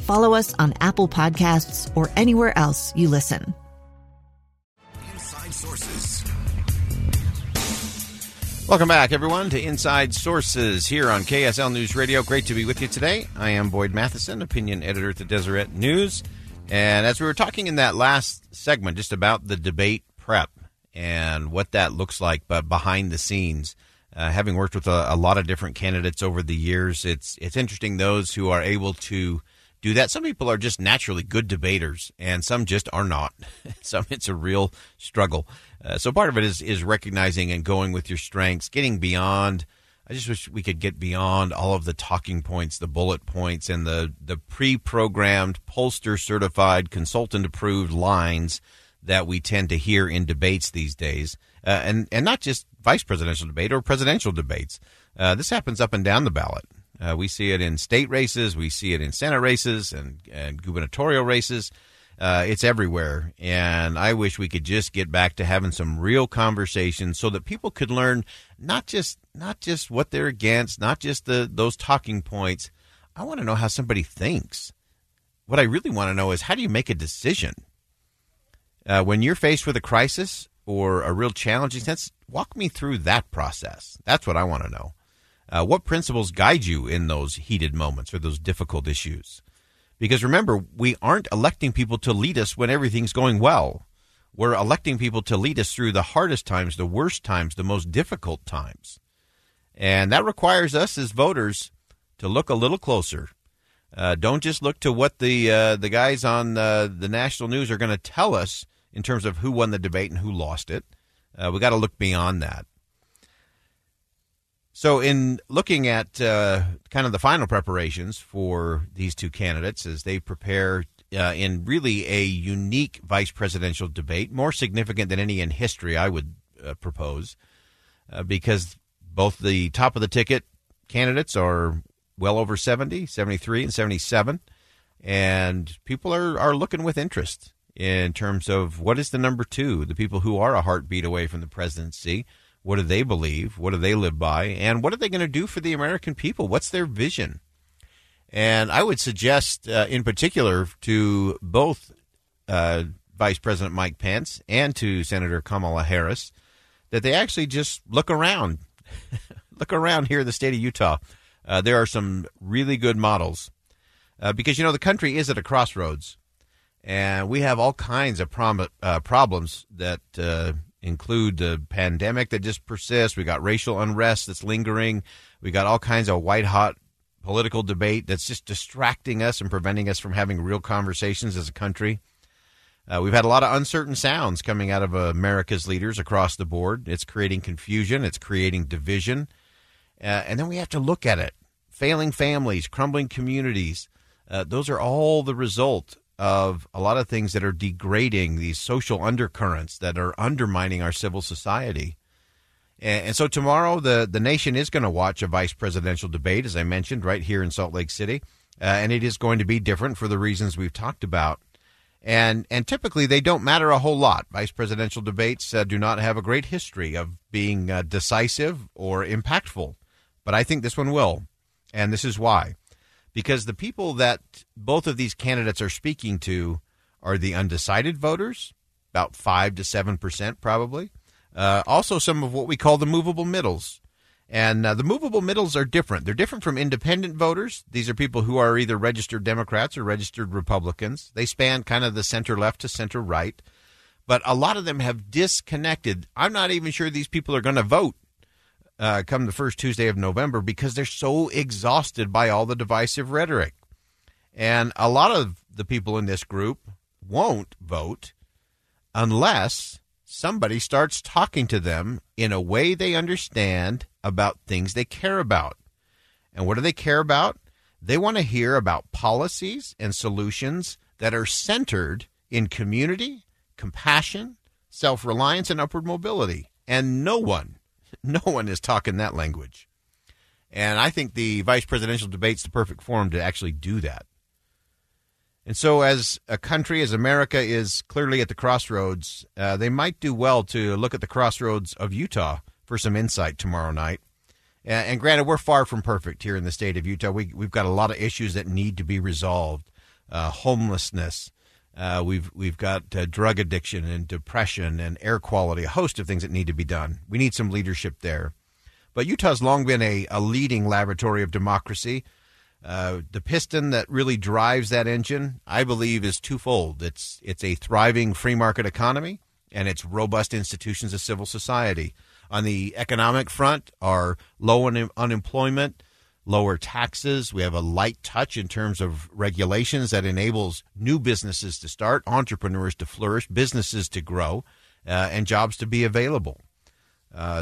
Follow us on Apple Podcasts or anywhere else you listen. Inside Sources. Welcome back, everyone, to Inside Sources here on KSL News Radio. Great to be with you today. I am Boyd Matheson, opinion editor at the Deseret News. And as we were talking in that last segment just about the debate prep and what that looks like but behind the scenes, having worked with a lot of different candidates over the years, it's interesting those who are able to do that. Some people are just naturally good debaters, and some just are not. Some, it's a real struggle. So part of it is recognizing and going with your strengths, getting beyond. I just wish we could get beyond all of the talking points, the bullet points, and the pre-programmed, pollster-certified, consultant-approved lines that we tend to hear in debates these days, and not just vice presidential debate or presidential debates. This happens up and down the ballot. We see it in state races. We see it in Senate races and gubernatorial races. It's everywhere. And I wish we could just get back to having some real conversations so that people could learn not just what they're against, not just those talking points. I want to know how somebody thinks. What I really want to know is, how do you make a decision? When you're faced with a crisis or a real challenging sense, walk me through that process. That's what I want to know. What principles guide you in those heated moments or those difficult issues? Because remember, we aren't electing people to lead us when everything's going well. We're electing people to lead us through the hardest times, the worst times, the most difficult times. And that requires us as voters to look a little closer. Don't just look to what the guys on the national news are going to tell us in terms of who won the debate and who lost it. We got to look beyond that. So in looking at kind of the final preparations for these two candidates as they prepare in really a unique vice presidential debate, more significant than any in history, I would propose, because both the top of the ticket candidates are well over 70, 73 and 77, and people are looking with interest in terms of what is the number two, the people who are a heartbeat away from the presidency. What do they believe? What do they live by? And what are they going to do for the American people? What's their vision? And I would suggest in particular to both Vice President Mike Pence and to Senator Kamala Harris that they actually just look around. Look around here in the state of Utah. There are some really good models because, you know, the country is at a crossroads. And we have all kinds of problems that include the pandemic that just persists. We got racial unrest that's lingering. We got all kinds of white-hot political debate that's just distracting us and preventing us from having real conversations as a country. We've had a lot of uncertain sounds coming out of America's leaders across the board. It's creating confusion. It's creating division. And then we have to look at it. Failing families, crumbling communities, those are all the result of a lot of things that are degrading these social undercurrents that are undermining our civil society. And so tomorrow, the nation is going to watch a vice presidential debate, as I mentioned, right here in Salt Lake City. And it is going to be different for the reasons we've talked about. And typically, they don't matter a whole lot. Vice presidential debates do not have a great history of being decisive or impactful. But I think this one will. And this is why. Because the people that both of these candidates are speaking to are the undecided voters, about 5 to 7% probably. Also some of what we call the movable middles. And the movable middles are different. They're different from independent voters. These are people who are either registered Democrats or registered Republicans. They span kind of the center left to center right. but a lot of them have disconnected. I'm not even sure these people are going to vote come the first Tuesday of November because they're so exhausted by all the divisive rhetoric. And a lot of the people in this group won't vote unless somebody starts talking to them in a way they understand about things they care about. And what do they care about? They want to hear about policies and solutions that are centered in community, compassion, self-reliance, and upward mobility. And no one is talking that language. And I think the vice presidential debate's the perfect forum to actually do that. And so as a country, as America is clearly at the crossroads, they might do well to look at the crossroads of Utah for some insight tomorrow night. And granted, we're far from perfect here in the state of Utah. We've got a lot of issues that need to be resolved. Homelessness. We've got drug addiction and depression and air quality, a host of things that need to be done. We need some leadership there. But Utah's long been a leading laboratory of democracy. The piston that really drives that engine, I believe, is twofold. It's a thriving free market economy, and it's robust institutions of civil society. On the economic front are low unemployment, lower taxes. We have a light touch in terms of regulations that enables new businesses to start, entrepreneurs to flourish, businesses to grow, and jobs to be available.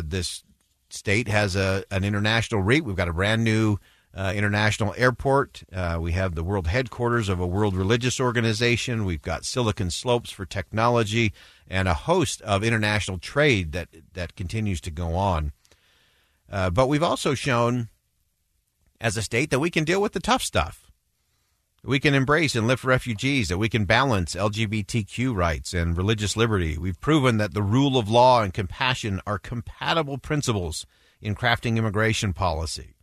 This state has an international reach. We've got a brand new international airport. We have the world headquarters of a world religious organization. We've got Silicon Slopes for technology and a host of international trade that continues to go on. But we've also shown as a state that we can deal with the tough stuff. We can embrace and lift refugees, that we can balance LGBTQ rights and religious liberty. We've proven that the rule of law and compassion are compatible principles in crafting immigration policy.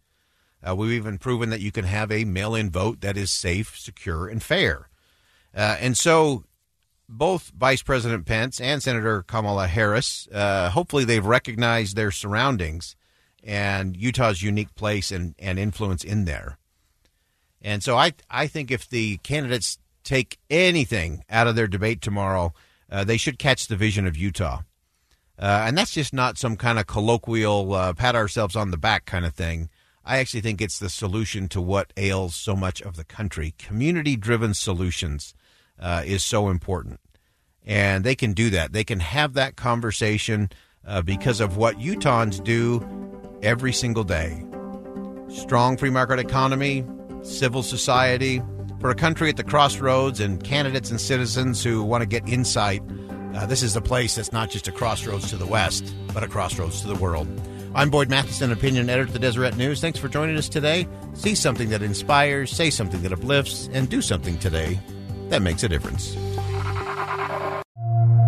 We've even proven that you can have a mail-in vote that is safe, secure, and fair. And so both Vice President Pence and Senator Kamala Harris, hopefully they've recognized their surroundings and Utah's unique place and influence in there. And so I think if the candidates take anything out of their debate tomorrow, they should catch the vision of Utah. And that's just not some kind of colloquial pat ourselves on the back kind of thing. I actually think it's the solution to what ails so much of the country. Community-driven solutions is so important, and they can do that. They can have that conversation because of what Utahns do every single day. Strong free market economy, civil society, for a country at the crossroads and candidates and citizens who want to get insight. This is the place that's not just a crossroads to the West, but a crossroads to the world. I'm Boyd Matheson, opinion editor at the Deseret News. Thanks for joining us today. See something that inspires, say something that uplifts, and do something today that makes a difference.